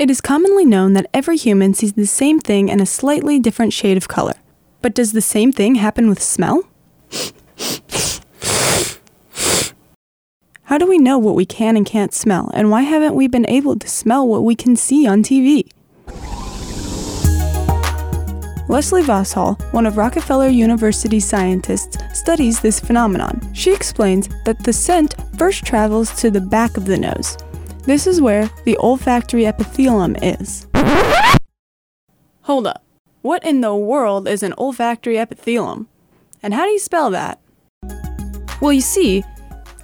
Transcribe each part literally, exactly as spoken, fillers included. It is commonly known that every human sees the same thing in a slightly different shade of color. But does the same thing happen with smell? How do we know what we can and can't smell, and why haven't we been able to smell what we can see on T V? Leslie Vosshall, one of Rockefeller University's scientists, studies this phenomenon. She explains that the scent first travels to the back of the nose. This is where the olfactory epithelium is. Hold up. What in the world is an olfactory epithelium? And how do you spell that? Well, you see,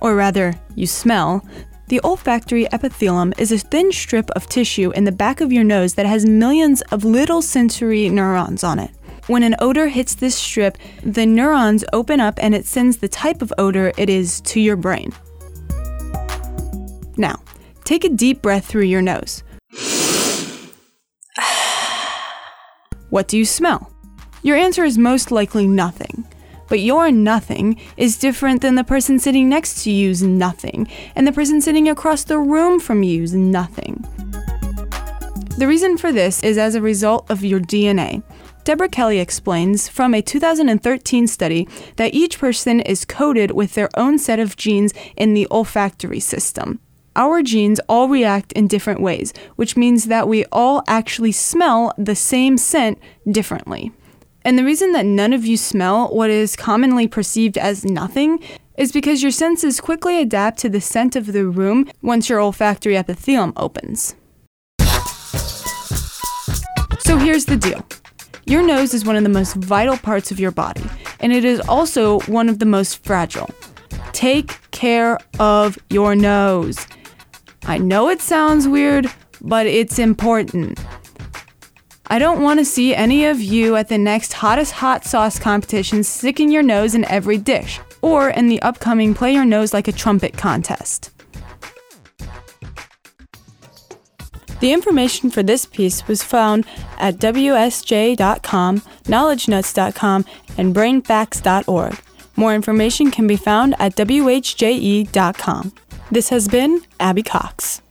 or rather, you smell, the olfactory epithelium is a thin strip of tissue in the back of your nose that has millions of little sensory neurons on it. When an odor hits this strip, the neurons open up and it sends the type of odor it is to your brain. Now, take a deep breath through your nose. What do you smell? Your answer is most likely nothing. But your nothing is different than the person sitting next to you's nothing, and the person sitting across the room from you's nothing. The reason for this is as a result of your D N A. Deborah Kelly explains from a two thousand thirteen study that each person is coded with their own set of genes in the olfactory system. Our genes all react in different ways, which means that we all actually smell the same scent differently. And the reason that none of you smell what is commonly perceived as nothing is because your senses quickly adapt to the scent of the room once your olfactory epithelium opens. So here's the deal. Your nose is one of the most vital parts of your body, and it is also one of the most fragile. Take care of your nose. I know it sounds weird, but it's important. I don't want to see any of you at the next hottest hot sauce competition sticking your nose in every dish, or in the upcoming Play Your Nose Like a Trumpet contest. The information for this piece was found at w s j dot com, knowledge nuts dot com, and brain facts dot org. More information can be found at w h j e dot com. This has been Abby Cox.